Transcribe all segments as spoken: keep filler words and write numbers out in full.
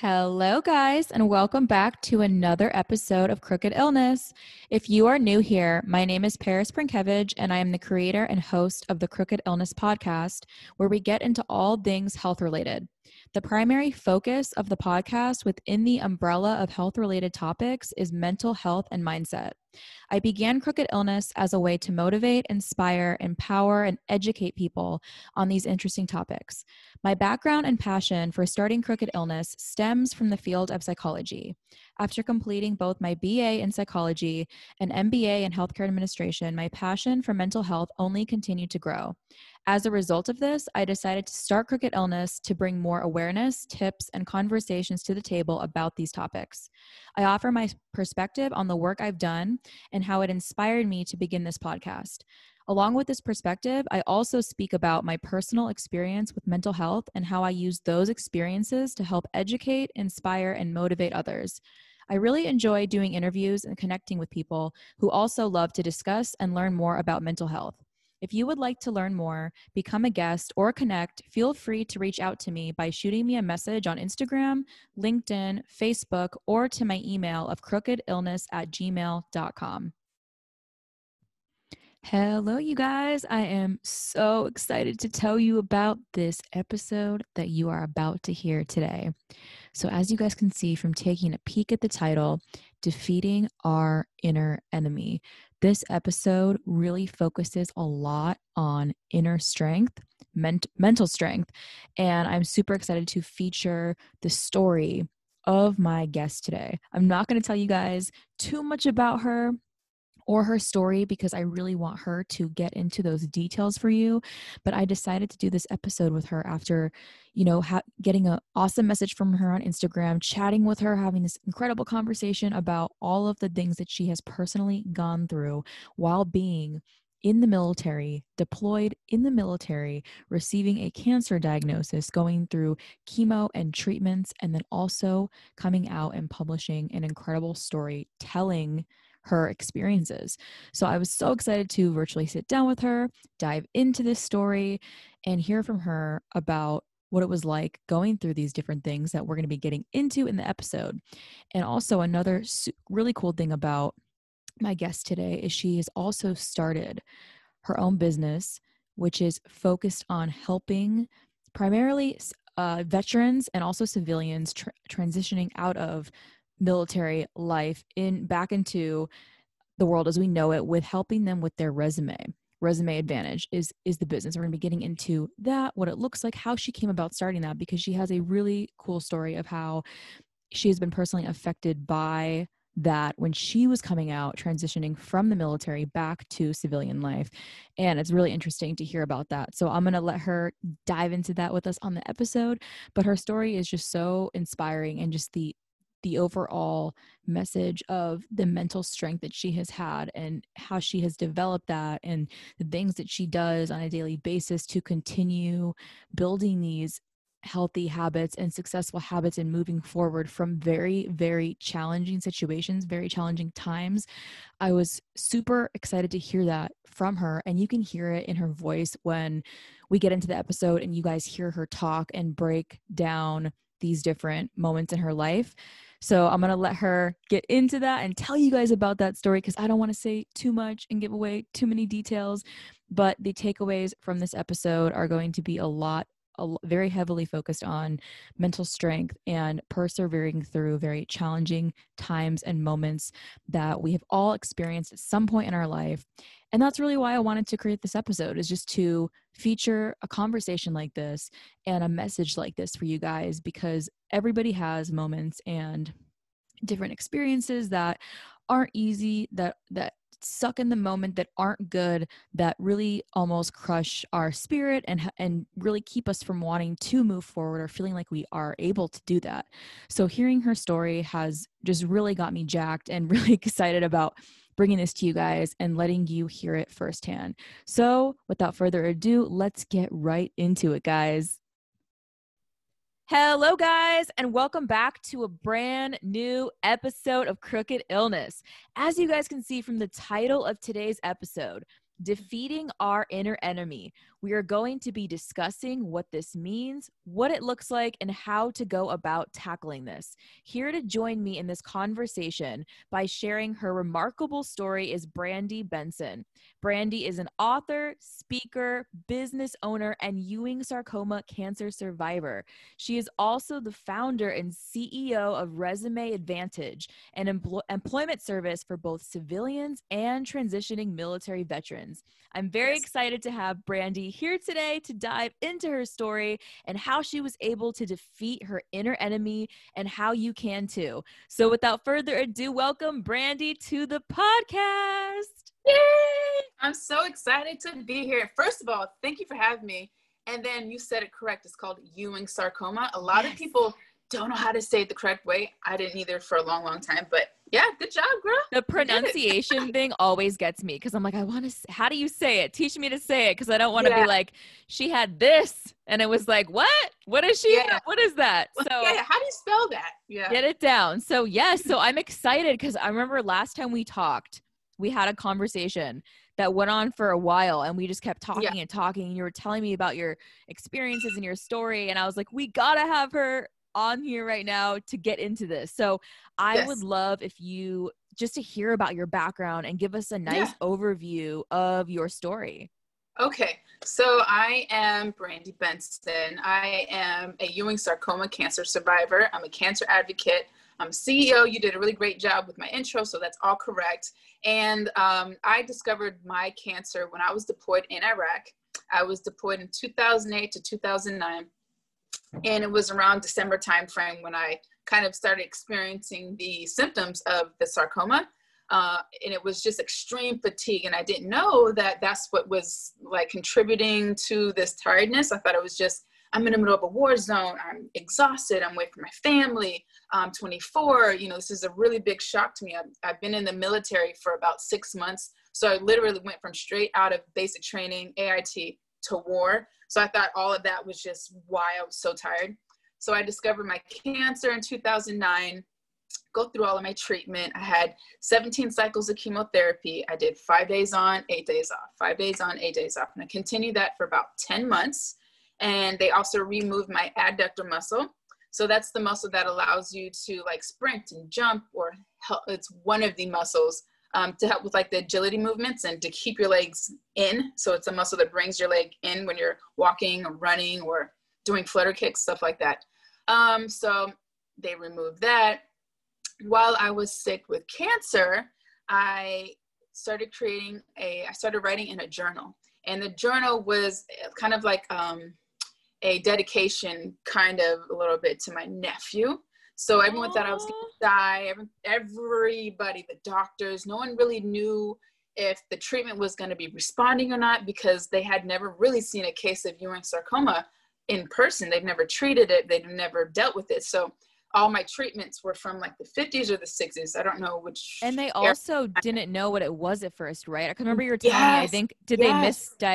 Hello guys, and welcome back to another episode of Crooked Illness. If you are new here, my name is Paris Prankiewicz, and I am the creator and host of the Crooked Illness podcast, where we get into all things health related. The primary focus of the podcast within the umbrella of health related topics is mental health and mindset. I began Crooked Illness as a way to motivate, inspire, empower, and educate people on these interesting topics. My background and passion for starting Crooked Illness stems from the field of psychology. After completing both my B A in psychology and M B A in healthcare administration, my passion for mental health only continued to grow. As a result of this, I decided to start Crooked Illness to bring more awareness, tips, and conversations to the table about these topics. I offer my perspective on the work I've done and how it inspired me to begin this podcast. Along with this perspective, I also speak about my personal experience with mental health and how I use those experiences to help educate, inspire, and motivate others. I really enjoy doing interviews and connecting with people who also love to discuss and learn more about mental health. If you would like to learn more, become a guest, or connect, feel free to reach out to me by shooting me a message on Instagram, LinkedIn, Facebook, or to my email of crookedillness at gmail dot com. Hello, you guys. I am so excited to tell you about this episode that you are about to hear today. So as you guys can see from taking a peek at the title, Defeating Our Inner Enemy. This episode really focuses a lot on inner strength, ment- mental strength, and I'm super excited to feature the story of my guest today. I'm not going to tell you guys too much about her or her story because I really want her to get into those details for you, but I decided to do this episode with her after, you know, ha- getting an awesome message from her on Instagram, chatting with her, having this incredible conversation about all of the things that she has personally gone through while being in the military, deployed in the military, receiving a cancer diagnosis, going through chemo and treatments, and then also coming out and publishing an incredible story telling her experiences. So I was so excited to virtually sit down with her, dive into this story, and hear from her about what it was like going through these different things that we're going to be getting into in the episode. And also another really cool thing about my guest today is she has also started her own business, which is focused on helping primarily uh, veterans and also civilians tra- transitioning out of military life in back into the world as we know it, with helping them with their resume. Resume Advantage is is the business. We're going to be getting into that, what it looks like, how she came about starting that, because she has a really cool story of how she has been personally affected by that when she was coming out, transitioning from the military back to civilian life. And it's really interesting to hear about that. So I'm going to let her dive into that with us on the episode, but her story is just so inspiring, and just the the overall message of the mental strength that she has had and how she has developed that, and the things that she does on a daily basis to continue building these healthy habits and successful habits and moving forward from very, very challenging situations, very challenging times. I was super excited to hear that from her, and you can hear it in her voice when we get into the episode and you guys hear her talk and break down these different moments in her life. So I'm going to let her get into that and tell you guys about that story, because I don't want to say too much and give away too many details, but the takeaways from this episode are going to be a lot, a, very heavily focused on mental strength and persevering through very challenging times and moments that we have all experienced at some point in our life. And that's really why I wanted to create this episode, is just to feature a conversation like this and a message like this for you guys, because everybody has moments and different experiences that aren't easy, that that suck in the moment, that aren't good, that really almost crush our spirit and and really keep us from wanting to move forward or feeling like we are able to do that. So hearing her story has just really got me jacked and really excited about bringing this to you guys and letting you hear it firsthand. So without further ado, let's get right into it, guys. Hello, guys, and welcome back to a brand new episode of Crooked Illness. As you guys can see from the title of today's episode, Defeating Our Inner Enemy, We are going to be discussing what this means, what it looks like, and how to go about tackling this. Here to join me in this conversation by sharing her remarkable story is Brandi Benson. Brandi is an author, speaker, business owner, and Ewing sarcoma cancer survivor. She is also the founder and C E O of Resume Advantage, an empl- employment service for both civilians and transitioning military veterans. I'm very yes. excited to have Brandi here today to dive into her story and how she was able to defeat her inner enemy and how you can too. So without further ado, welcome Brandi to the podcast. Yay! I'm so excited to be here. First of all, thank you for having me. And then you said it correct. It's called Ewing sarcoma. A lot yes. of people don't know how to say it the correct way. I didn't either for a long, long time, but yeah, good job, girl. The pronunciation thing always gets me because I'm like, I want to, how do you say it? Teach me to say it because I don't want to yeah. be like, she had this. And it was like, what? What is she? Yeah. What is that? So yeah, how do you spell that? Yeah. Get it down. So yes, yeah, so I'm excited because I remember last time we talked, we had a conversation that went on for a while and we just kept talking yeah. and talking. And you were telling me about your experiences and your story. And I was like, we got to have her on here right now to get into this. So I yes. would love if you just to hear about your background and give us a nice yeah. overview of your story. Okay. So I am Brandi Benson. I am a Ewing sarcoma cancer survivor. I'm a cancer advocate. I'm C E O. You did a really great job with my intro. So that's all correct. And um, I discovered my cancer when I was deployed in Iraq. I was deployed in two thousand eight to two thousand nine. And it was around December timeframe when I kind of started experiencing the symptoms of the sarcoma. Uh, and it was just extreme fatigue. And I didn't know that that's what was like contributing to this tiredness. I thought it was just, I'm in the middle of a war zone. I'm exhausted. I'm away from my family. I'm twenty-four. You know, this is a really big shock to me. I've, I've been in the military for about six months. So I literally went from straight out of basic training, A I T, to war. So I thought all of that was just why I was so tired. So I discovered my cancer in two thousand nine, go through all of my treatment. I had seventeen cycles of chemotherapy. I did five days on, eight days off, five days on, eight days off. And I continued that for about ten months. And they also removed my adductor muscle. So that's the muscle that allows you to like sprint and jump or help. It's one of the muscles Um, to help with like the agility movements and to keep your legs in. So it's a muscle that brings your leg in when you're walking or running or doing flutter kicks, stuff like that. Um, so they removed that. While I was sick with cancer, I started creating a, I started writing in a journal. And the journal was kind of like um, a dedication kind of a little bit to my nephew. So everyone Aww. Thought I was going to die. Everybody, the doctors, no one really knew if the treatment was going to be responding or not because they had never really seen a case of Ewing sarcoma in person. They've never treated it. They've never dealt with it. So all my treatments were from like the fifties or the sixties. I don't know which. And they also era. Didn't know what it was at first, right? I can remember you were telling yes. me, I think, did yes. they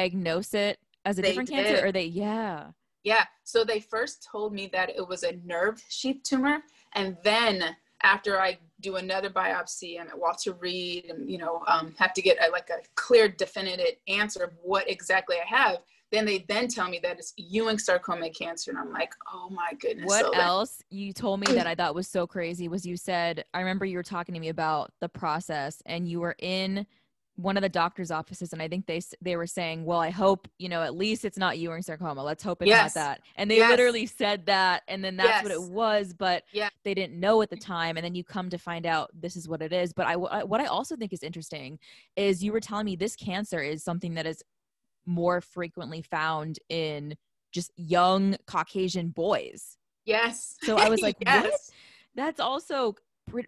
misdiagnose it as a they different did. Cancer or they, yeah. Yeah. So they first told me that it was a nerve sheath tumor. And then after I do another biopsy, I'm at Walter Reed and, you know, um, have to get a, like a clear, definitive answer of what exactly I have. Then they then tell me that it's Ewing sarcoma cancer. And I'm like, oh my goodness. What so else then- you told me that I thought was so crazy was you said, I remember you were talking to me about the process and you were in one of the doctor's offices. And I think they, they were saying, well, I hope, you know, at least it's not Ewing sarcoma. Let's hope it's yes. not that. And they yes. literally said that. And then that's yes. what it was, but yes. they didn't know at the time. And then you come to find out this is what it is. But I, what I also think is interesting is you were telling me this cancer is something that is more frequently found in just young Caucasian boys. Yes. So I was like, yes. what? That's also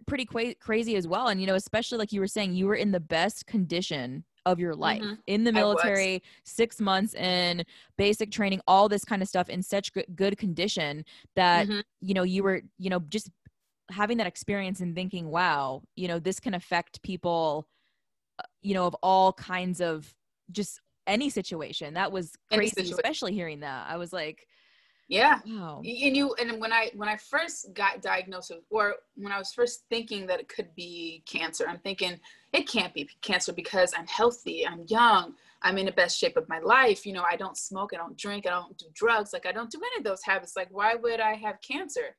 pretty qu- crazy as well. And, you know, especially like you were saying, you were in the best condition of your life mm-hmm. in the military, six months in basic training, all this kind of stuff in such good, good condition that, mm-hmm. you know, you were, you know, just having that experience and thinking, wow, you know, this can affect people, you know, of all kinds of just any situation. That was crazy, especially hearing that. I was like, yeah. Wow. And you, and when I, when I first got diagnosed with, or when I was first thinking that it could be cancer, I'm thinking it can't be cancer because I'm healthy, I'm young, I'm in the best shape of my life. You know, I don't smoke, I don't drink, I don't do drugs. Like, I don't do any of those habits. Like, why would I have cancer?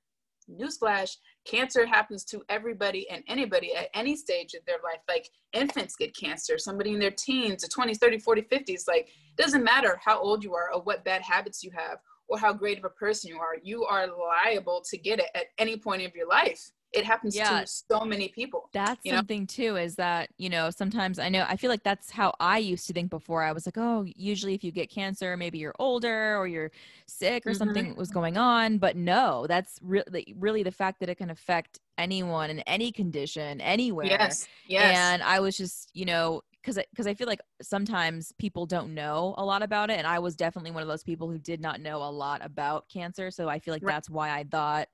Newsflash, cancer happens to everybody and anybody at any stage of their life. Like, infants get cancer, somebody in their teens, the twenties, thirties, forties, fifties. Like, it doesn't matter how old you are or what bad habits you have or how great of a person you are. You are liable to get it at any point of your life. It happens yeah. to so many people. That's you know? something too, is that, you know, sometimes I know, I feel like that's how I used to think before. I was like, oh, usually if you get cancer, maybe you're older or you're sick or mm-hmm. something was going on. But no, that's really, really the fact that it can affect anyone in any condition, anywhere. Yes. Yes. And I was just, you know, Cause I, cause I feel like sometimes people don't know a lot about it. And I was definitely one of those people who did not know a lot about cancer. So I feel like right. that's why I thought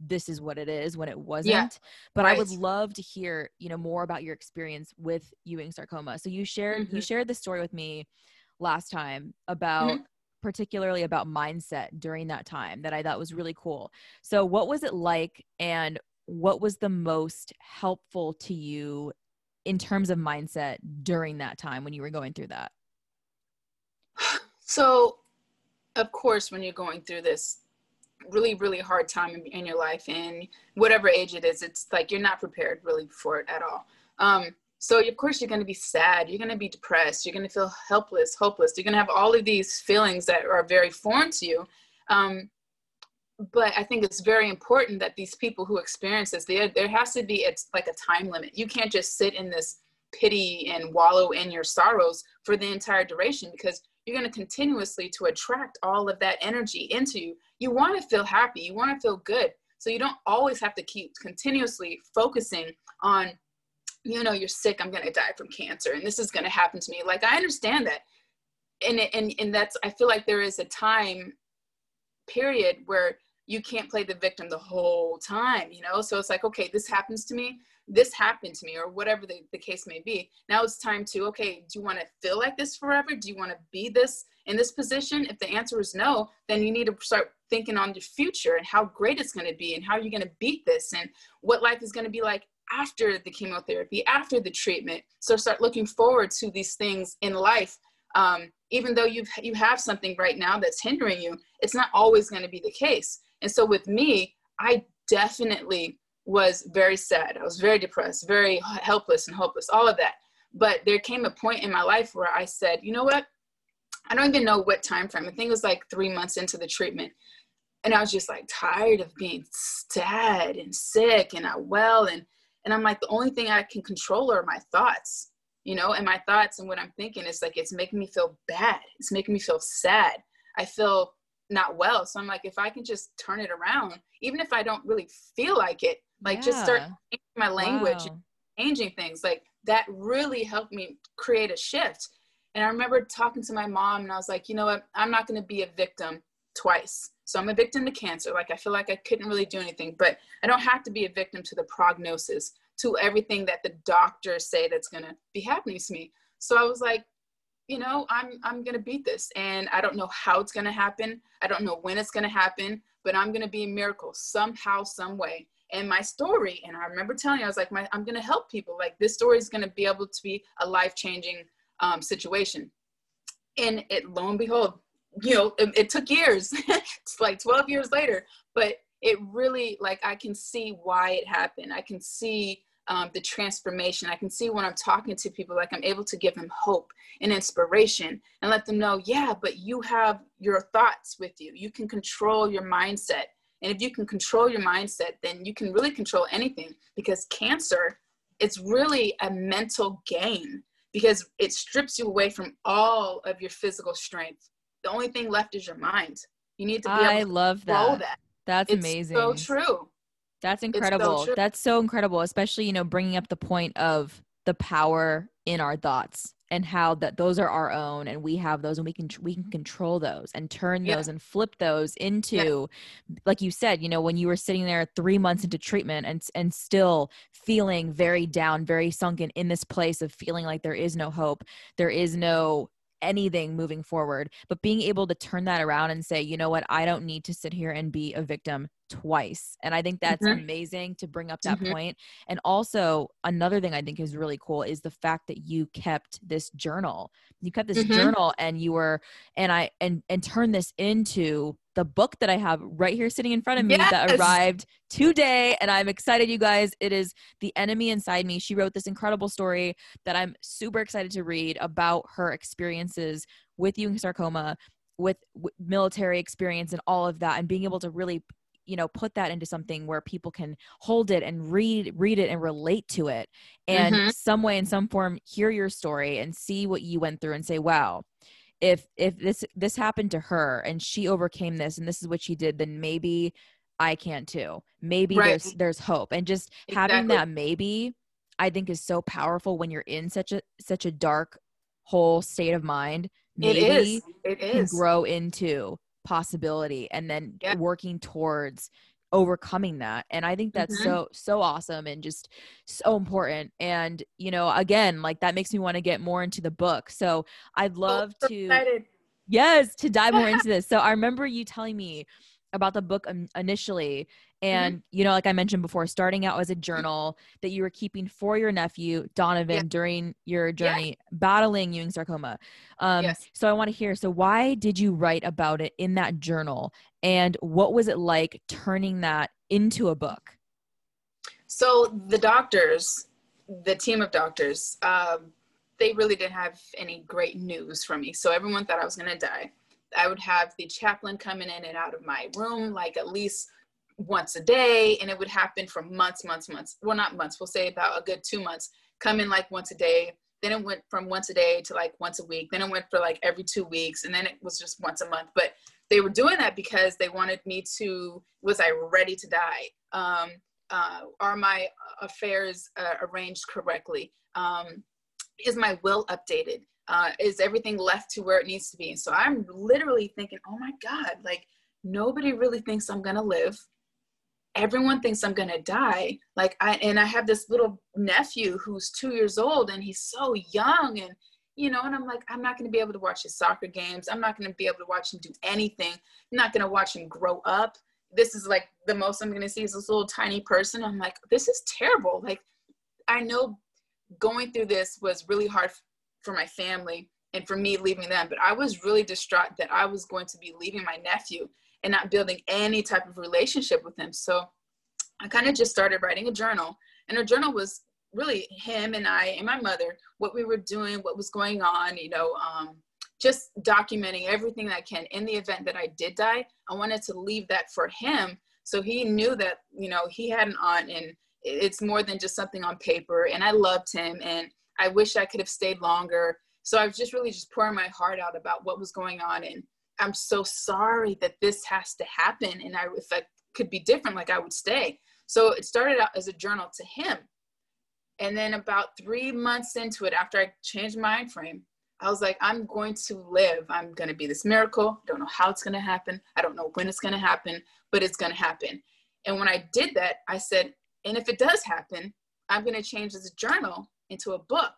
this is what it is when it wasn't, yeah. but right. I would love to hear, you know, more about your experience with Ewing sarcoma. So you shared, mm-hmm. you shared the story with me last time about mm-hmm. particularly about mindset during that time that I thought was really cool. So what was it like, and what was the most helpful to you in terms of mindset during that time when you were going through that? So of course, when you're going through this really, really hard time in, in your life, and whatever age it is, it's like, you're not prepared really for it at all. Um, so of course you're going to be sad. You're going to be depressed. You're going to feel helpless, hopeless. You're going to have all of these feelings that are very foreign to you. Um, But I think it's very important that these people who experience this, there there has to be, it's like a time limit. You can't just sit in this pity and wallow in your sorrows for the entire duration, because you're going to continuously to attract all of that energy into you. You want to feel happy. You want to feel good. So you don't always have to keep continuously focusing on, you know, you're sick, I'm going to die from cancer, and this is going to happen to me. Like, I understand that. And, and, and that's, I feel like there is a time period where you can't play the victim the whole time, you know? So it's like, okay, this happens to me, this happened to me, or whatever the, the case may be. Now it's time to, okay, do you want to feel like this forever? Do you want to be this in this position? If the answer is no, then you need to start thinking on the future and how great it's going to be and how you're going to beat this and what life is going to be like after the chemotherapy, after the treatment. So start looking forward to these things in life. Um, even though you've, you have something right now that's hindering you, it's not always going to be the case. And so with me, I definitely was very sad. I was very depressed, very helpless and hopeless, all of that. But there came a point in my life where I said, you know what? I don't even know what time frame. I think it was like three months into the treatment. And I was just like tired of being sad and sick and not well. And, and I'm like, the only thing I can control are my thoughts. You know, and my thoughts and what I'm thinking is like, it's making me feel bad. It's making me feel sad. I feel not well. So I'm like, if I can just turn it around, even if I don't really feel like it, like yeah. just start changing my language, wow. and changing things, like that really helped me create a shift. And I remember talking to my mom, and I was like, you know what, I'm not going to be a victim twice. So I'm a victim to cancer. Like, I feel like I couldn't really do anything, but I don't have to be a victim to the prognosis, to everything that the doctors say that's going to be happening to me. So I was like, you know, I'm, I'm going to beat this, and I don't know how it's going to happen. I don't know when it's going to happen, but I'm going to be a miracle somehow, some way. And my story, and I remember telling you, I was like, my, I'm going to help people. Like, this story is going to be able to be a life-changing um, situation. And it, lo and behold, you know, it, it took years. It's like twelve years later, but it really, like, I can see why it happened. I can see um, the transformation. I can see when I'm talking to people, like, I'm able to give them hope and inspiration and let them know, yeah, but you have your thoughts with you. You can control your mindset. And if you can control your mindset, then you can really control anything, because cancer, it's really a mental game, because it strips you away from all of your physical strength. The only thing left is your mind. You need to be I able to love control that. that. That's it's amazing. So true. That's incredible. So true. That's so incredible, especially, you know, bringing up the point of the power in our thoughts and how that those are our own, and we have those, and we can, we can control those and turn yeah. those and flip those into, yeah. like you said, you know, when you were sitting there three months into treatment and, and still feeling very down, very sunken in this place of feeling like there is no hope, there is no anything moving forward, but being able to turn that around and say, you know what, I don't need to sit here and be a victim twice. And I think that's mm-hmm. amazing to bring up that mm-hmm. point. And also another thing I think is really cool is the fact that you kept this journal, you kept this mm-hmm. journal and you were, and I, and, and turned this into the book that I have right here sitting in front of me yes. that arrived today. And I'm excited, you guys. It is The Enemy Inside Me. She wrote this incredible story that I'm super excited to read about her experiences with Ewing sarcoma, with, with military experience and all of that, and being able to really, you know, put that into something where people can hold it and read, read it and relate to it. And mm-hmm. some way, in some form, hear your story and see what you went through and say, wow, if, if this, this happened to her and she overcame this and this is what she did, then maybe I can too. Maybe right. there's, there's hope. And just exactly. having that maybe, I think, is so powerful when you're in such a, such a dark whole state of mind. Maybe it is. It is. Can grow into possibility and then yeah. working towards overcoming that. And I think that's mm-hmm. so, so awesome and just so important. And, you know, again, like that makes me want to get more into the book. So I'd love oh, to, excited. yes, to dive more into this. So I remember you telling me about the book initially. And, mm-hmm. you know, like I mentioned before, starting out as a journal that you were keeping for your nephew, Donovan, yeah. during your journey yeah. battling Ewing sarcoma. Um, yes. So I want to hear, so why did you write about it in that journal? And what was it like turning that into a book? So the doctors, the team of doctors, um, they really didn't have any great news for me. So everyone thought I was going to die. I would have the chaplain coming in and out of my room, like at least once a day. And it would happen for months, months, months. Well, not months, we'll say about a good two months, come in like once a day. Then it went from once a day to like once a week. Then it went for like every two weeks. And then it was just once a month. But they were doing that because they wanted me to, was I ready to die? Um, uh, are my affairs uh, arranged correctly? Um, is my will updated? Uh, is everything left to where it needs to be? So I'm literally thinking, oh my God, like nobody really thinks I'm going to live. Everyone thinks I'm going to die. Like I, and I have this little nephew who's two years old and he's so young and, you know, and I'm like, I'm not going to be able to watch his soccer games. I'm not going to be able to watch him do anything. I'm not going to watch him grow up. This is like the most I'm going to see is this little tiny person. I'm like, this is terrible. Like I know going through this was really hard for my family and for me leaving them. But I was really distraught that I was going to be leaving my nephew and not building any type of relationship with him. So I kind of just started writing a journal, and the journal was really him and I and my mother, what we were doing, what was going on, you know, um, just documenting everything that I can. In the event that I did die, I wanted to leave that for him. So he knew that, you know, he had an aunt and it's more than just something on paper. And I loved him. And I wish I could have stayed longer. So I was just really just pouring my heart out about what was going on. And I'm so sorry that this has to happen. And I, if I could be different, like I would stay. So it started out as a journal to him. And then about three months into it, after I changed my frame, I was like, I'm going to live. I'm going to be this miracle. I don't know how it's going to happen. I don't know when it's going to happen, but it's going to happen. And when I did that, I said, and if it does happen, I'm going to change this journal into a book.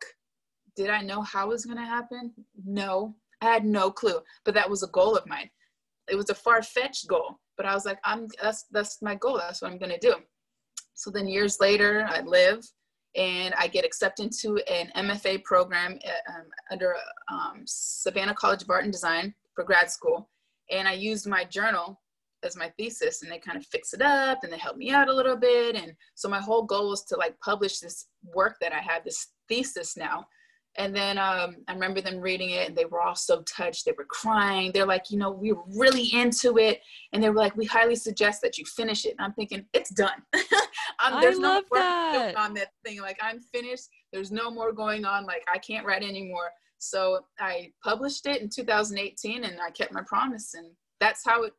Did I know how it was going to happen? No, I had no clue, but that was a goal of mine. It was a far-fetched goal, but I was like, I'm that's, that's my goal. That's what I'm going to do. So then years later I live and I get accepted into an M F A program at, um, under um, Savannah College of Art and Design for grad school. And I used my journal as my thesis, and they kind of fix it up and they help me out a little bit. And so my whole goal was to like publish this work that I had, this thesis now. And then um, I remember them reading it and they were all so touched. They were crying. They're like, you know, we were really into it. And they were like, we highly suggest that you finish it. And I'm thinking, it's done. um, there's I no love work that. on that thing. Like I'm finished. There's no more going on. Like I can't write anymore. So I published it in two thousand eighteen and I kept my promise, and that's how it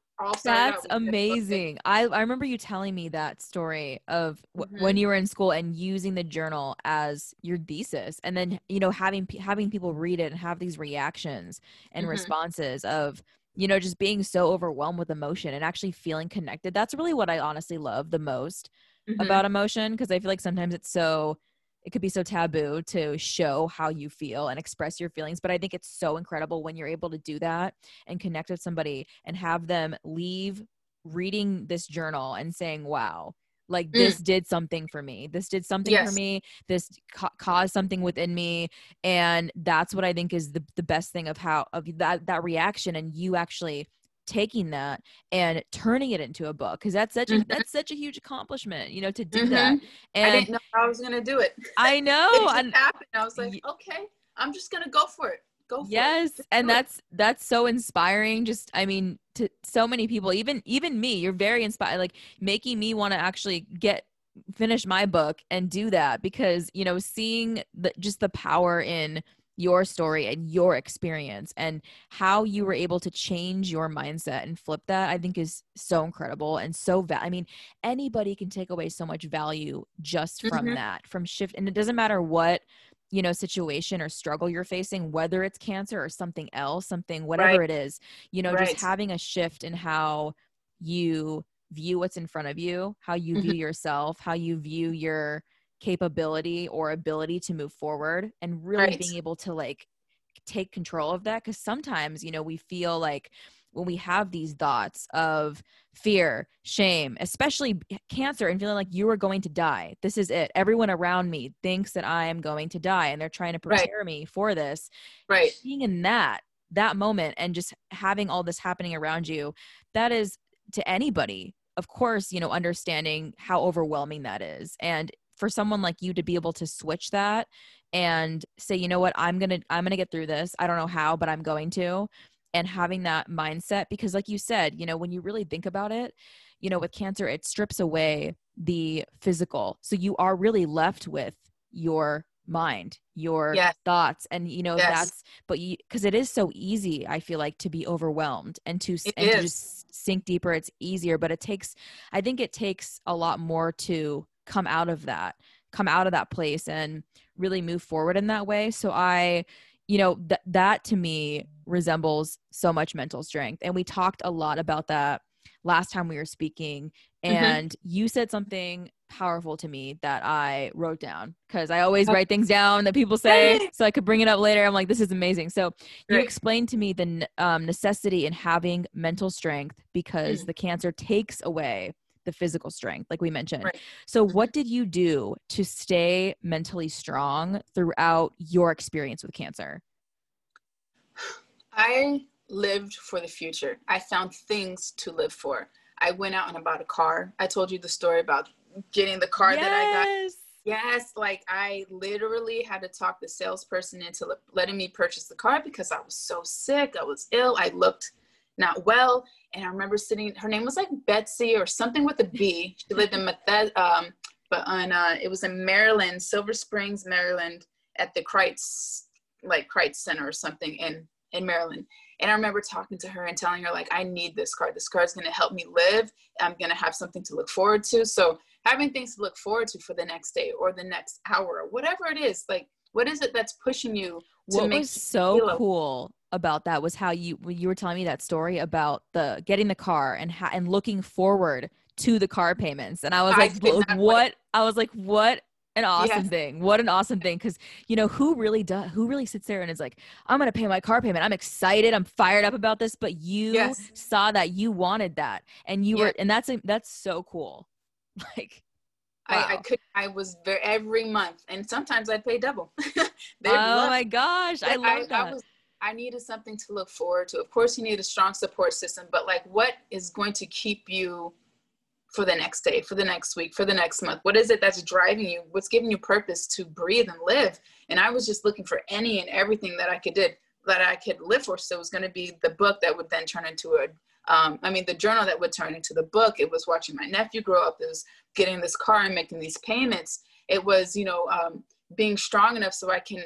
That's amazing. I, I remember you telling me that story of w- mm-hmm. when you were in school and using the journal as your thesis, and then, you know, having, having people read it and have these reactions and mm-hmm. responses of, you know, just being so overwhelmed with emotion and actually feeling connected. That's really what I honestly love the most mm-hmm. about emotion, because I feel like sometimes it's so, it could be so taboo to show how you feel and express your feelings. But I think it's so incredible when you're able to do that and connect with somebody and have them leave reading this journal and saying, wow, like this mm. did something for me. This did something yes. for me. This ca- caused something within me. And that's what I think is the, the best thing of how, of that, that reaction and you actually taking that and turning it into a book. Cause that's such, mm-hmm. a, that's such a huge accomplishment, you know, to do mm-hmm. that. And I didn't know I was going to do it. I know. It just and, happened. I was like, y- okay, I'm just going to go for it. Go for yes. it. Yes. And that's, it. that's so inspiring. Just, I mean, to so many people, even, even me, you're very inspired, like making me want to actually get, finish my book and do that because, you know, seeing the, just the power in your story and your experience and how you were able to change your mindset and flip that, I think is so incredible and so va- I mean, anybody can take away so much value just from mm-hmm. that, from shift. And it doesn't matter what, you know, situation or struggle you're facing, whether it's cancer or something else, something, whatever right. it is, you know, right. just having a shift in how you view what's in front of you, how you mm-hmm. view yourself, how you view your capability or ability to move forward and really right. being able to like take control of that. Cause sometimes, you know, we feel like when we have these thoughts of fear, shame, especially cancer and feeling like you are going to die. This is it. Everyone around me thinks that I am going to die and they're trying to prepare right. me for this. Right. Being in that, that moment and just having all this happening around you, that is to anybody, of course, you know, understanding how overwhelming that is. And for someone like you to be able to switch that and say, you know what, I'm going to, I'm going to get through this. I don't know how, but I'm going to, and having that mindset, because like you said, you know, when you really think about it, you know, with cancer, it strips away the physical. So you are really left with your mind, your yes. thoughts. And, you know, yes. that's, but you, cause it is so easy, I feel like, to be overwhelmed and to, and to just sink deeper. It's easier, but it takes, I think it takes a lot more to come out of that, come out of that place and really move forward in that way. So I, you know, th- that to me resembles so much mental strength. And we talked a lot about that last time we were speaking and mm-hmm. you said something powerful to me that I wrote down because I always write things down that people say so I could bring it up later. I'm like, this is amazing. So you right. explained to me the um, necessity in having mental strength because mm. the cancer takes away the physical strength, like we mentioned. Right. So what did you do to stay mentally strong throughout your experience with cancer? I lived for the future. I found things to live for. I went out and bought a car. I told you the story about getting the car yes. that I got. Yes. Like I literally had to talk the salesperson into letting me purchase the car because I was so sick. I was ill. I looked not well. And I remember sitting, her name was like Betsy or something with a B. She lived in, um, but on, uh, it was in Maryland, Silver Springs, Maryland, at the Kreitz, like Kreitz Center or something in, in Maryland. And I remember talking to her and telling her like, I need this car. This car is going to help me live. I'm going to have something to look forward to. So having things to look forward to for the next day or the next hour, or whatever it is, like, what is it that's pushing you to what make was so cool about that was how you, you were telling me that story about the getting the car and ha- and looking forward to the car payments. And I was like, I what, I was like, what an awesome yes. thing. What an awesome thing. Cause you know, who really does, who really sits there and is like, I'm going to pay my car payment. I'm excited. I'm fired up about this, but you yes. saw that you wanted that and you yeah. were, and that's, that's so cool. Like, wow. I, I could, I was there every month and sometimes I'd pay double. oh my gosh. I love I, that. I was, I needed something to look forward to. Of course you need a strong support system, but like what is going to keep you for the next day, for the next week, for the next month? What is it that's driving you? What's giving you purpose to breathe and live? And I was just looking for any and everything that I could did, that I could live for. So it was going to be the book that would then turn into a, um, I mean, the journal that would turn into the book. It was watching my nephew grow up. It was getting this car and making these payments. It was, you know, um, being strong enough so I can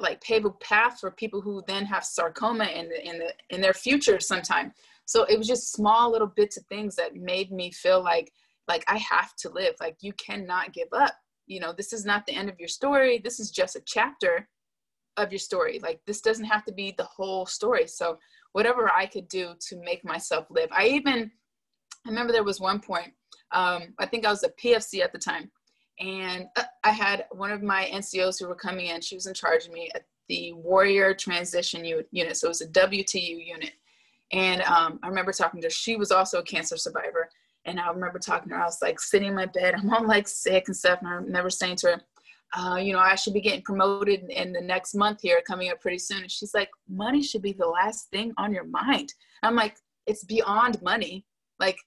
like pave a path for people who then have sarcoma in the, in the, in their future sometime. So it was just small little bits of things that made me feel like, like I have to live, like you cannot give up. You know, this is not the end of your story. This is just a chapter of your story. Like this doesn't have to be the whole story. So whatever I could do to make myself live. I even, I remember there was one point, um, I think I was a P F C at the time. And I had one of my N C Os who were coming in, she was in charge of me at the Warrior Transition Unit. So it was a W T U unit. And um, I remember talking to her. She was also a cancer survivor. And I remember talking to her. I was like sitting in my bed. I'm all like sick and stuff. And I remember saying to her, uh, you know, I should be getting promoted in, in the next month here, coming up pretty soon. And she's like, money should be the last thing on your mind. I'm like, it's beyond money. Like,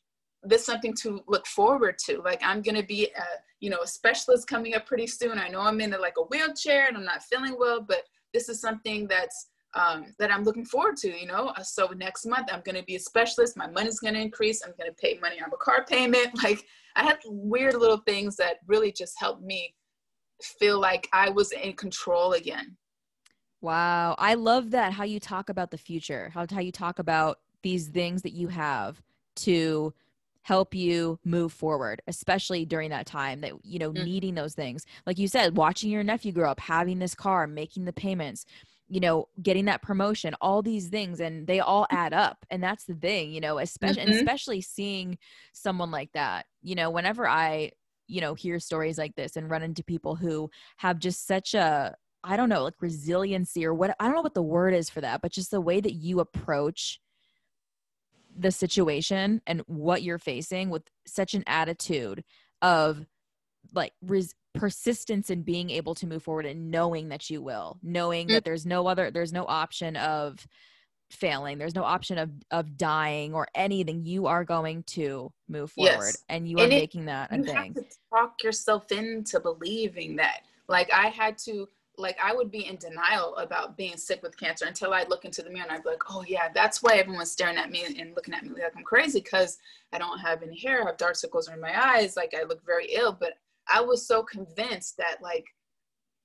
there's something to look forward to. Like, I'm going to be a, you know, a specialist coming up pretty soon. I know I'm in a, like a wheelchair and I'm not feeling well, but this is something that's, um, that I'm looking forward to, you know? So next month I'm going to be a specialist. My money's going to increase. I'm going to pay money on a car payment. Like, I had weird little things that really just helped me feel like I was in control again. Wow. I love that. How you talk about the future, how, how you talk about these things that you have to help you move forward, especially during that time that, you know, mm. needing those things. Like you said, watching your nephew grow up, having this car, making the payments, you know, getting that promotion, all these things, and they all add up. And that's the thing, you know, especially, mm-hmm. especially seeing someone like that, you know, whenever I, you know, hear stories like this and run into people who have just such a, I don't know, like resiliency or what, I don't know what the word is for that, but just the way that you approach the situation and what you're facing with such an attitude of like res- persistence and being able to move forward and knowing that you will, knowing that there's no other, there's no option of failing. There's no option of, of dying or anything. You are going to move forward yes. and you are and it, making that a you thing. You have to talk yourself into believing that. Like I had to, like I would be in denial about being sick with cancer until I'd look into the mirror and I'd be like, oh yeah, that's why everyone's staring at me and looking at me like I'm crazy, because I don't have any hair, I have dark circles in my eyes, like I look very ill. But I was so convinced that like,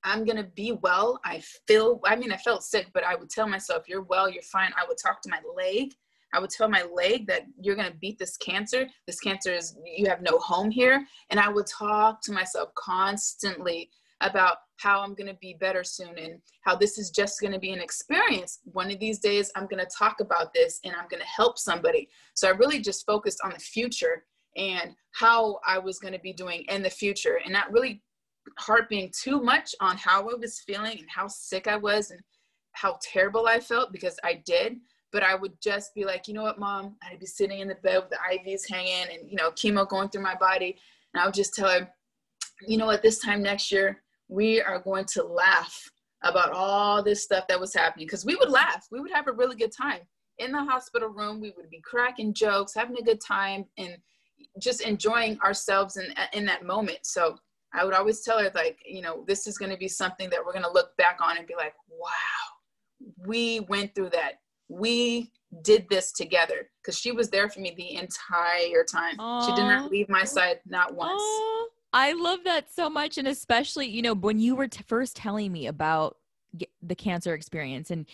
I'm gonna be well, I feel, I mean, I felt sick, but I would tell myself, you're well, you're fine. I would talk to my leg. I would tell my leg that you're gonna beat this cancer. This cancer is, you have no home here. And I would talk to myself constantly about how I'm going to be better soon and how this is just going to be an experience. One of these days, I'm going to talk about this and I'm going to help somebody. So I really just focused on the future and how I was going to be doing in the future and not really harping too much on how I was feeling and how sick I was and how terrible I felt, because I did. But I would just be like, you know what, Mom, I'd be sitting in the bed with the I Vs hanging and, you know, chemo going through my body. And I would just tell her, you know what, this time next year, we are going to laugh about all this stuff that was happening. Because we would laugh. We would have a really good time. In the hospital room, we would be cracking jokes, having a good time, and just enjoying ourselves in, in that moment. So I would always tell her, like, you know, this is going to be something that we're going to look back on and be like, wow, we went through that. We did this together. Because she was there for me the entire time. Aww. She did not leave my side, not once. Aww. I love that so much. And especially, you know, when you were t- first telling me about g- the cancer experience, and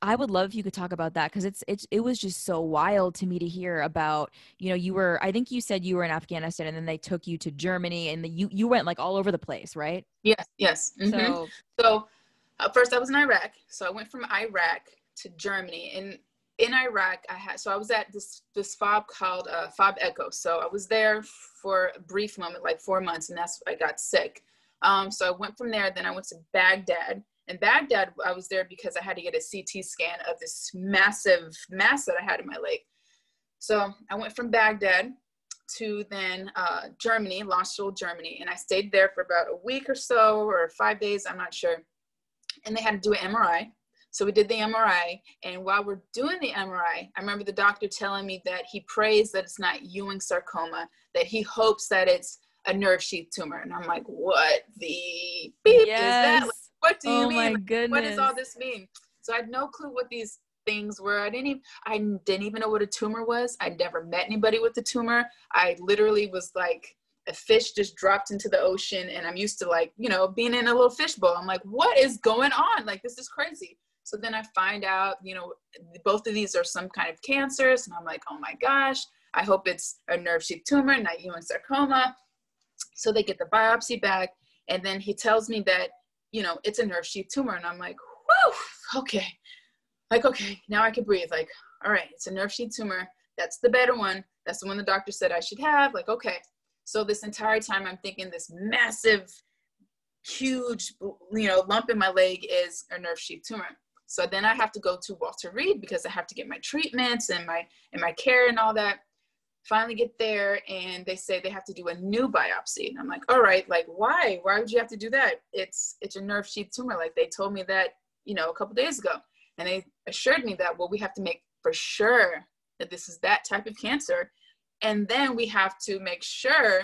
I would love if you could talk about that, because it's, it's, it was just so wild to me to hear about, you know, you were, I think you said you were in Afghanistan and then they took you to Germany and the, you, you went like all over the place, right? Yes. Yes. Mm-hmm. So, so uh, first I was in Iraq. So I went from Iraq to Germany, and in Iraq, I had, so I was at this, this FOB called uh, FOB Echo. So I was there for a brief moment, like four months, and that's when I got sick. Um, so I went from there, then I went to Baghdad. And Baghdad, I was there because I had to get a C T scan of this massive mass that I had in my leg. So I went from Baghdad to then uh, Germany, Landstuhl, Germany. And I stayed there for about a week or so, or five days, I'm not sure. And they had to do an M R I. So we did the M R I, and while we're doing the M R I, I remember the doctor telling me that he prays that it's not Ewing sarcoma, that he hopes that it's a nerve sheath tumor. And I'm like, what the beep yes. is that? Like, what do you oh mean? My like, goodness. What does all this mean? So I had no clue what these things were. I didn't even, I didn't even know what a tumor was. I'd never met anybody with a tumor. I literally was like a fish just dropped into the ocean, and I'm used to, like, you know, being in a little fishbowl. I'm like, what is going on? Like, this is crazy. So then I find out, you know, both of these are some kind of cancers. And I'm like, oh my gosh, I hope it's a nerve sheath tumor, not Ewing sarcoma. So they get the biopsy back. And then he tells me that, you know, it's a nerve sheath tumor. And I'm like, whew, okay. Like, okay, now I can breathe. Like, all right, it's a nerve sheath tumor. That's the better one. That's the one the doctor said I should have. Like, okay. So this entire time I'm thinking this massive, huge, you know, lump in my leg is a nerve sheath tumor. So then I have to go to Walter Reed because I have to get my treatments and my, and my care and all that. Finally get there and they say they have to do a new biopsy. And I'm like, all right, like why? Why would you have to do that? It's, it's a nerve sheath tumor. Like they told me that, you know, a couple days ago. And they assured me that, well, we have to make for sure that this is that type of cancer. And then we have to make sure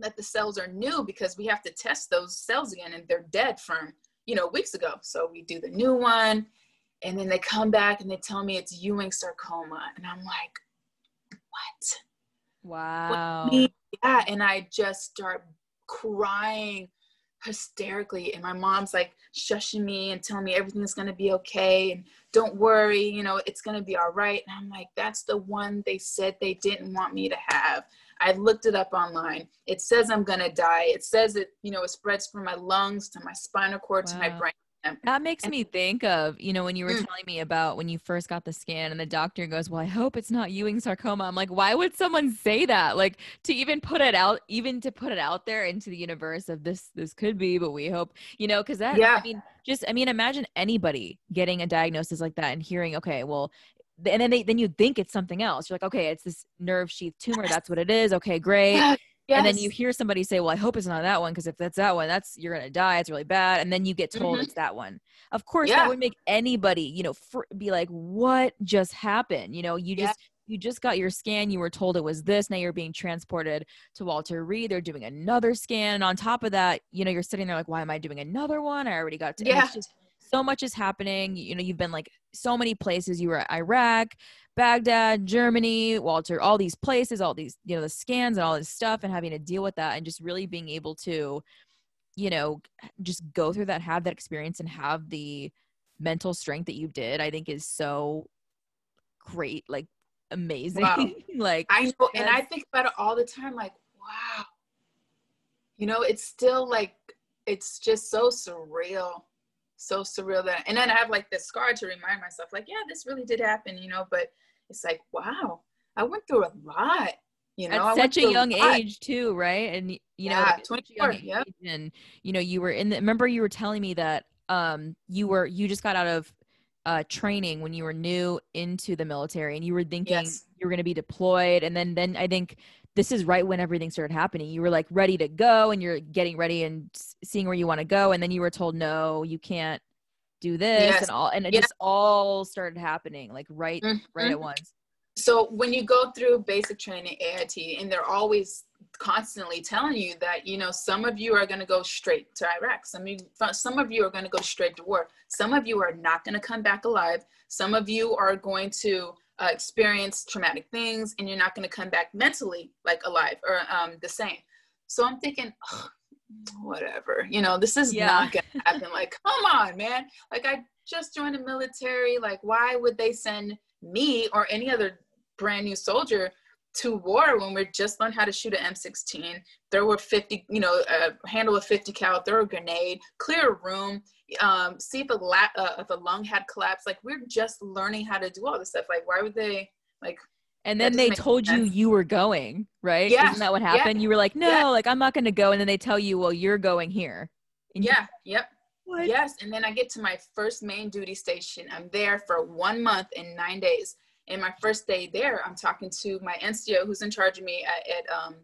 that the cells are new because we have to test those cells again and they're dead from, you know, weeks ago. So we do the new one and then they come back and they tell me it's Ewing sarcoma. And I'm like, what? Wow. What? Yeah. And I just start crying hysterically. And my mom's like shushing me and telling me everything is going to be okay. And don't worry, you know, it's going to be all right. And I'm like, that's the one they said they didn't want me to have. I looked it up online. It says I'm going to die. It says it, you know, it spreads from my lungs to my spinal cord, wow, to my brain. That makes and- me think of, you know, when you were mm. telling me about when you first got the scan and the doctor goes, well, I hope it's not Ewing sarcoma. I'm like, why would someone say that? Like to even put it out, even to put it out there into the universe of this, this could be, but we hope, you know, cause that, yeah. I mean, just, I mean, imagine anybody getting a diagnosis like that and hearing, okay, well, and then they, then you think it's something else. You're like, okay, it's this nerve sheath tumor. That's what it is. Okay, great. Yes. And then you hear somebody say, well, I hope it's not that one. Cause if that's that one, that's, you're going to die. It's really bad. And then you get told, mm-hmm, it's that one. Of course, yeah, that would make anybody, you know, fr- be like, what just happened? You know, you just, yeah. you just got your scan. You were told it was this. Now you're being transported to Walter Reed. They're doing another scan. And on top of that, you know, you're sitting there like, why am I doing another one? I already got to, yeah. So much is happening. You know, you've been like so many places. You were at Iraq, Baghdad, Germany, Walter, all these places, all these, you know, the scans and all this stuff and having to deal with that and just really being able to, you know, just go through that, have that experience and have the mental strength that you did, I think is so great, like amazing. Wow. Like I know, and I think about it all the time, like, wow. You know, it's still like, it's just so surreal. So surreal that, and then I have like this scar to remind myself, like, yeah, this really did happen, you know, but it's like, wow, I went through a lot, you know, at such a young age too. Right. And you yeah, know, like, twenty-four, yeah. And you know, you were in the, remember you were telling me that, um, you were, you just got out of, uh, training when you were new into the military and you were thinking, yes, you were going to be deployed. And then, then I think this is right when everything started happening. You were like ready to go and you're getting ready and seeing where you want to go. And then you were told, no, you can't do this, yes, and all, and it, yes, just all started happening like right, mm-hmm, right at once. So when you go through basic training, A I T, and they're always constantly telling you that, you know, some of you are going to go straight to Iraq. Some of you, some of you are going to go straight to war. Some of you are not going to come back alive. Some of you are going to Uh, experience traumatic things and you're not going to come back mentally like alive or um, the same. So I'm thinking, oh, whatever, you know, this is yeah. not going to happen. Like, come on, man. Like I just joined the military. Like, why would they send me or any other brand new soldier to war when we just learned how to shoot an M sixteen, throw a fifty, you know, uh, handle a fifty cal, throw a grenade, clear a room, um, see if a, la- uh, if a lung had collapsed. Like we're just learning how to do all this stuff. Like why would they like? And then they told sense. you you were going, right? Yeah. Isn't that what happened? Yeah. You were like, no, yeah. like I'm not going to go. And then they tell you, well, you're going here. And yeah. You- yep. What? Yes. And then I get to my first main duty station. I'm there for one month and nine days. And my first day there, I'm talking to my N C O who's in charge of me at, at um,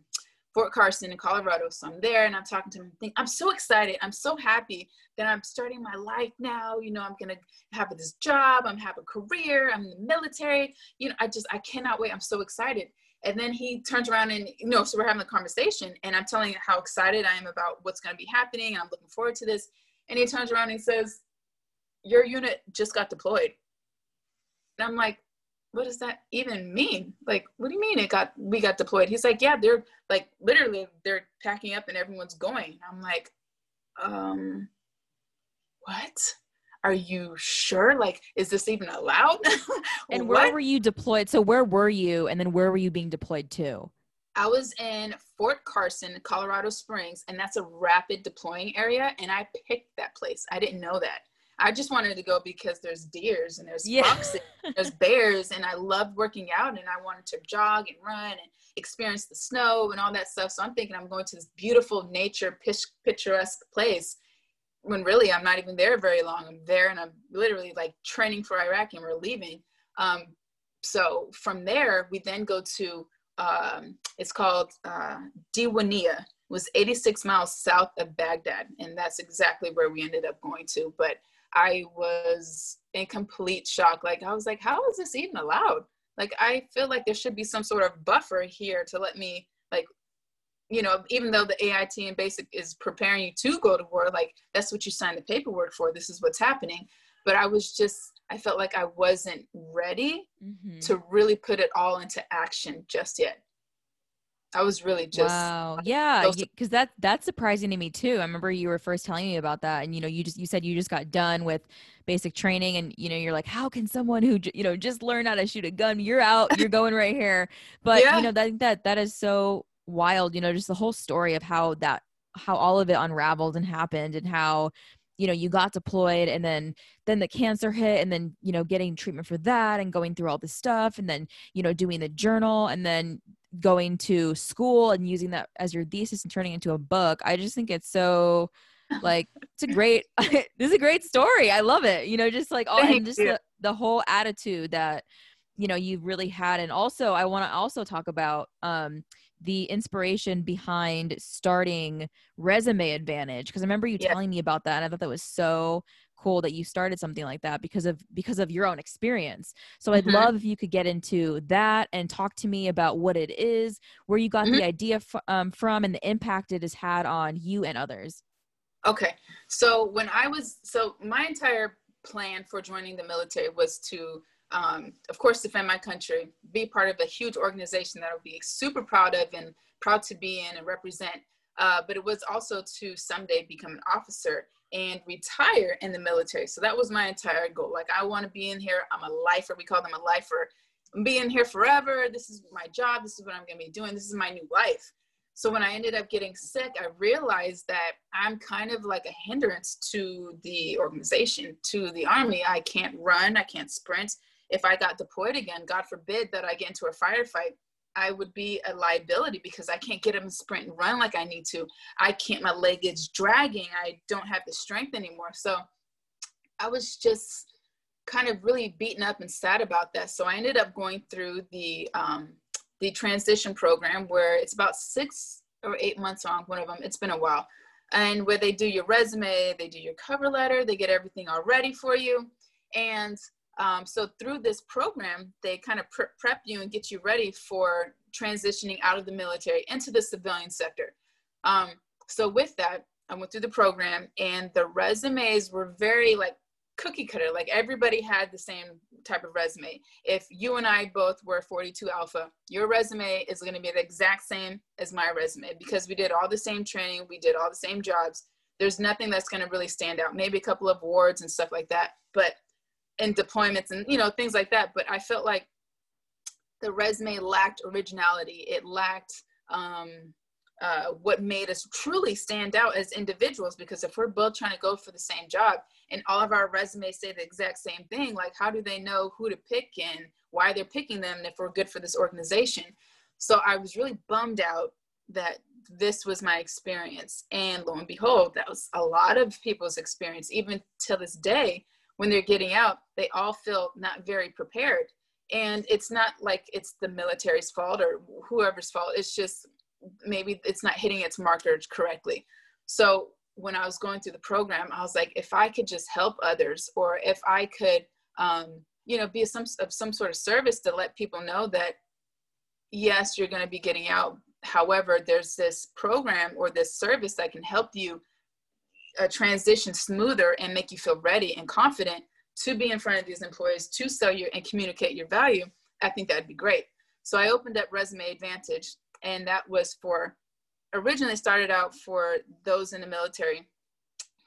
Fort Carson in Colorado. So I'm there and I'm talking to him. Think, I'm so excited. I'm so happy that I'm starting my life now. You know, I'm going to have this job. I'm have a career. I'm in the military. You know, I just, I cannot wait. I'm so excited. And then he turns around and, you know, so we're having a conversation and I'm telling him how excited I am about what's going to be happening. And I'm looking forward to this. And he turns around and says, your unit just got deployed. And I'm like, what does that even mean? Like, what do you mean it got, we got deployed? He's like, yeah, they're like, literally they're packing up and everyone's going. I'm like, um, what? Are you sure? Like, is this even allowed? And where what? were you deployed? So where were you? And then where were you being deployed to? I was in Fort Carson, Colorado Springs, and that's a rapid deploying area. And I picked that place. I didn't know that. I just wanted to go because there's deers and there's yeah. foxes, and there's bears, and I loved working out and I wanted to jog and run and experience the snow and all that stuff. So I'm thinking I'm going to this beautiful nature, picturesque place. when really I'm not even there very long. I'm there and I'm literally like training for Iraq and we're leaving. Um, so from there, we then go to, um, it's called uh, Diwania. It was eighty-six miles south of Baghdad. And that's exactly where we ended up going to. But I was in complete shock. Like, I was like, how is this even allowed? Like, I feel like there should be some sort of buffer here to let me, like, you know, even though the A I T and BASIC is preparing you to go to war, like, that's what you signed the paperwork for. This is what's happening. But I was just, I felt like I wasn't ready mm-hmm. to really put it all into action just yet. I was really just. Wow. Yeah. Cause that, that's surprising to me too. I remember you were first telling me about that and, you know, you just, you said you just got done with basic training and, you know, you're like, how can someone who, you know, just learned how to shoot a gun, you're out, you're going right here. But yeah. you know, that, that, that is so wild, you know, just the whole story of how that, how all of it unraveled and happened and how, you know, you got deployed and then, then the cancer hit and then, you know, getting treatment for that and going through all this stuff and then, you know, doing the journal and then going to school and using that as your thesis and turning into a book. I just think it's so like, it's a great, this is a great story. I love it. You know, just like all and just the, the whole attitude that, you know, you've really had. And also I want to also talk about, um, the inspiration behind starting Resume Advantage. Cause I remember you yeah. telling me about that. And I thought that was so cool that you started something like that because of, because of your own experience. So mm-hmm. I'd love if you could get into that and talk to me about what it is, where you got mm-hmm. the idea f- um, from and the impact it has had on you and others. Okay. So when I was, so my entire plan for joining the military was to, Um, of course, defend my country, be part of a huge organization that I'll be super proud of and proud to be in and represent. Uh, but it was also to someday become an officer and retire in the military. So that was my entire goal. Like, I want to be in here. I'm a lifer. We call them a lifer. I'm being here forever. This is my job. This is what I'm going to be doing. This is my new life. So when I ended up getting sick, I realized that I'm kind of like a hindrance to the organization, to the Army. I can't run. I can't sprint. If I got deployed again, God forbid that I get into a firefight, I would be a liability because I can't get up and sprint and run like I need to. I can't, my leg is dragging. I don't have the strength anymore. So I was just kind of really beaten up and sad about that. So I ended up going through the, um, the transition program where it's about six or eight months long, one of them, it's been a while. And where they do your resume, they do your cover letter, they get everything all ready for you. And Um, so through this program, they kind of pre- prep you and get you ready for transitioning out of the military into the civilian sector. Um, so with that, I went through the program and the resumes were very like cookie cutter. Like everybody had the same type of resume. If you and I both were forty-two Alpha, your resume is going to be the exact same as my resume because we did all the same training. We did all the same jobs. There's nothing that's going to really stand out. Maybe a couple of awards and stuff like that, but and deployments and, you know, things like that. But I felt like the resume lacked originality. It lacked um, uh, what made us truly stand out as individuals, because if we're both trying to go for the same job and all of our resumes say the exact same thing, like how do they know who to pick and why they're picking them and if we're good for this organization? So I was really bummed out that this was my experience. And lo and behold, that was a lot of people's experience, even till this day. When they're getting out, they all feel not very prepared. And it's not like it's the military's fault or whoever's fault. It's just maybe it's not hitting its markers correctly. So when I was going through the program, I was like, if I could just help others, or if I could, um, you know, be some, of some sort of service to let people know that, yes, you're going to be getting out. However, there's this program or this service that can help you a transition smoother and make you feel ready and confident to be in front of these employees, to sell your and communicate your value, I think that'd be great. So I opened up Resume Advantage, and that was for, originally started out for those in the military,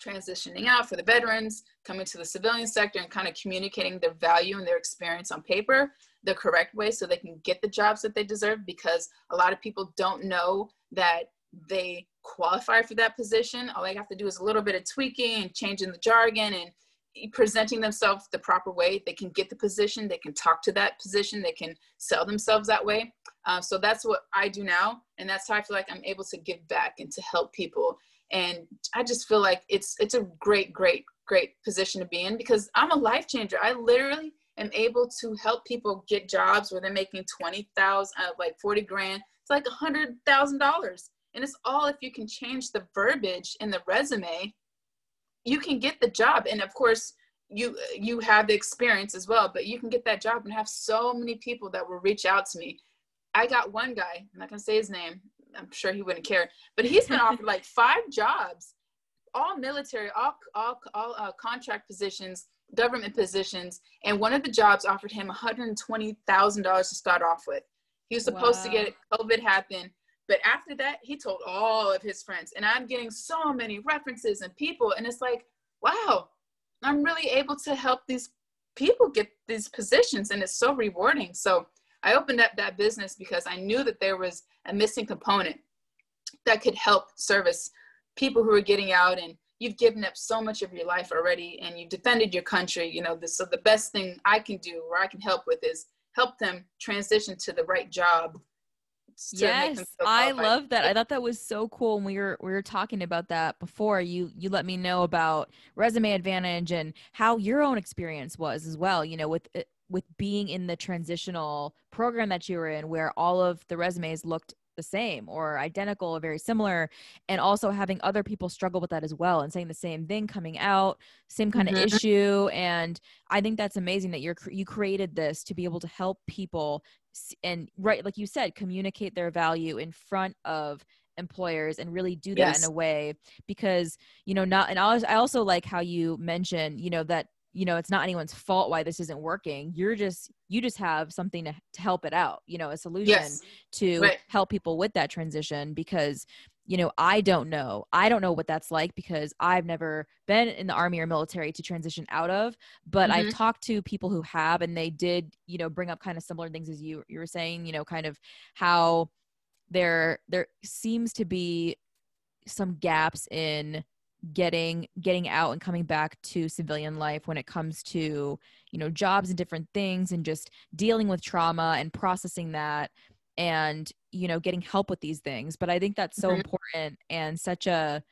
transitioning out for the veterans, coming to the civilian sector and kind of communicating their value and their experience on paper the correct way so they can get the jobs that they deserve, because a lot of people don't know that they qualify for that position. All I have to do is a little bit of tweaking and changing the jargon and presenting themselves the proper way, they can get the position, they can talk to that position, they can sell themselves that way. Uh, so that's what I do now. And that's how I feel like I'm able to give back and to help people. And I just feel like it's, it's a great, great, great position to be in, because I'm a life changer. I literally am able to help people get jobs where they're making twenty thousand, uh, like forty grand, it's like a hundred thousand dollars. And it's all, if you can change the verbiage in the resume, you can get the job. And of course you, you have the experience as well, but you can get that job and have so many people that will reach out to me. I got one guy, I'm not gonna say his name, I'm sure he wouldn't care, but he's been offered like five jobs, all military, all, all, all uh, contract positions, government positions. And one of the jobs offered him a hundred twenty thousand dollars to start off with. He was supposed wow. to get it, COVID happened. But after that, he told all of his friends, and I'm getting so many references and people. And it's like, wow, I'm really able to help these people get these positions. And it's so rewarding. So I opened up that business because I knew that there was a missing component that could help service people who are getting out, and you've given up so much of your life already and you defended your country, you know, this, so the best thing I can do or I can help with is help them transition to the right job. Yes, I love that. I thought that was so cool. And we were, we were talking about that before you, you let me know about Resume Advantage and how your own experience was as well, you know, with, with being in the transitional program that you were in, where all of the resumes looked the same or identical or very similar, and also having other people struggle with that as well and saying the same thing, coming out, same kind mm-hmm. of issue. And I think that's amazing that you're, you created this to be able to help people and, right, like you said, communicate their value in front of employers and really do that yes. in a way, because, you know, not, and I also like how you mentioned, you know, that, you know, it's not anyone's fault why this isn't working. You're just, you just have something to, to help it out, you know, a solution yes. to right. help people with that transition, because, you know, I don't know, I don't know what that's like, because I've never been in the army or military to transition out of, but mm-hmm. I've talked to people who have, and they did, you know, bring up kind of similar things as you, you were saying, you know, kind of how there, there seems to be some gaps in getting, getting out and coming back to civilian life when it comes to, you know, jobs and different things, and just dealing with trauma and processing that and, you know, getting help with these things. But I think that's so mm-hmm. important and such a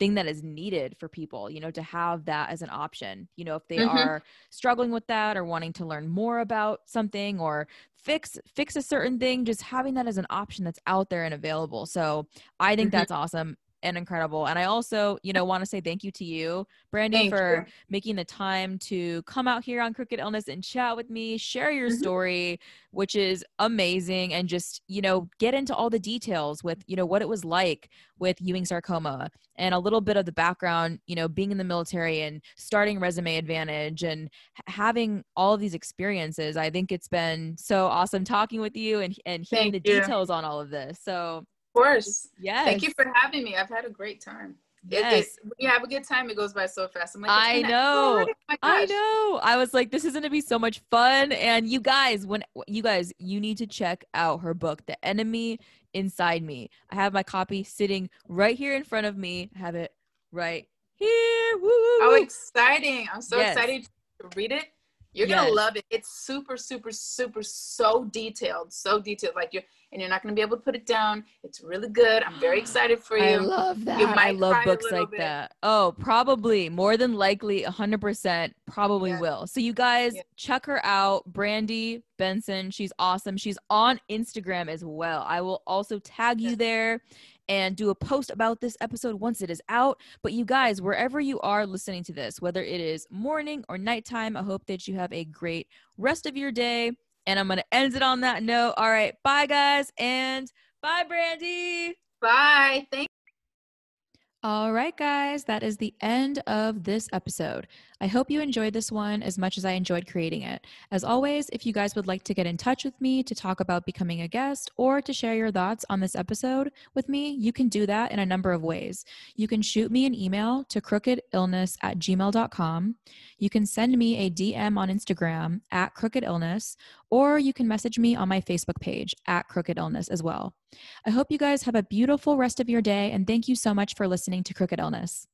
thing that is needed for people, you know, to have that as an option, you know, if they mm-hmm. are struggling with that or wanting to learn more about something or fix, fix a certain thing, just having that as an option that's out there and available. So I think mm-hmm. that's awesome and incredible. And I also, you know, want to say thank you to you, Brandi, thank for you. making the time to come out here on Crooked Illness and chat with me, share your mm-hmm. story, which is amazing. And just, you know, get into all the details with, you know, what it was like with Ewing sarcoma and a little bit of the background, you know, being in the military and starting Resume Advantage and having all of these experiences. I think it's been so awesome talking with you and, and hearing thank the you. details on all of this. So of course. Yes. Thank you for having me. I've had a great time. Yes. It, it, when you have a good time, it goes by so fast. I'm like, I know. Oh I know. I was like, this is going to be so much fun. And you guys, when you guys, you need to check out her book, The Enemy Inside Me. I have my copy sitting right here in front of me. I have it right here. Woo, woo, how woo. exciting. I'm so yes. excited to read it. You're yes. going to love it. It's super, super, super, so detailed, so detailed. Like you're, and you're not going to be able to put it down. It's really good. I'm very excited for you. I love that. You might I love books like bit. that. Oh, probably more than likely one hundred percent probably yeah. will. So you guys yeah. check her out. Brandi Benson. She's awesome. She's on Instagram as well. I will also tag you yeah. there and do a post about this episode once it is out. But you guys, wherever you are listening to this, whether it is morning or nighttime, I hope that you have a great rest of your day. And I'm going to end it on that note. All right. Bye, guys. And bye, Brandi. Bye. Thank All right, guys, that is the end of this episode. I hope you enjoyed this one as much as I enjoyed creating it. As always, if you guys would like to get in touch with me to talk about becoming a guest or to share your thoughts on this episode with me, you can do that in a number of ways. You can shoot me an email to crookedillness at gmail dot com. You can send me a D M on Instagram at crookedillness, or you can message me on my Facebook page at Crooked Illness as well. I hope you guys have a beautiful rest of your day, and thank you so much for listening to Crooked Illness.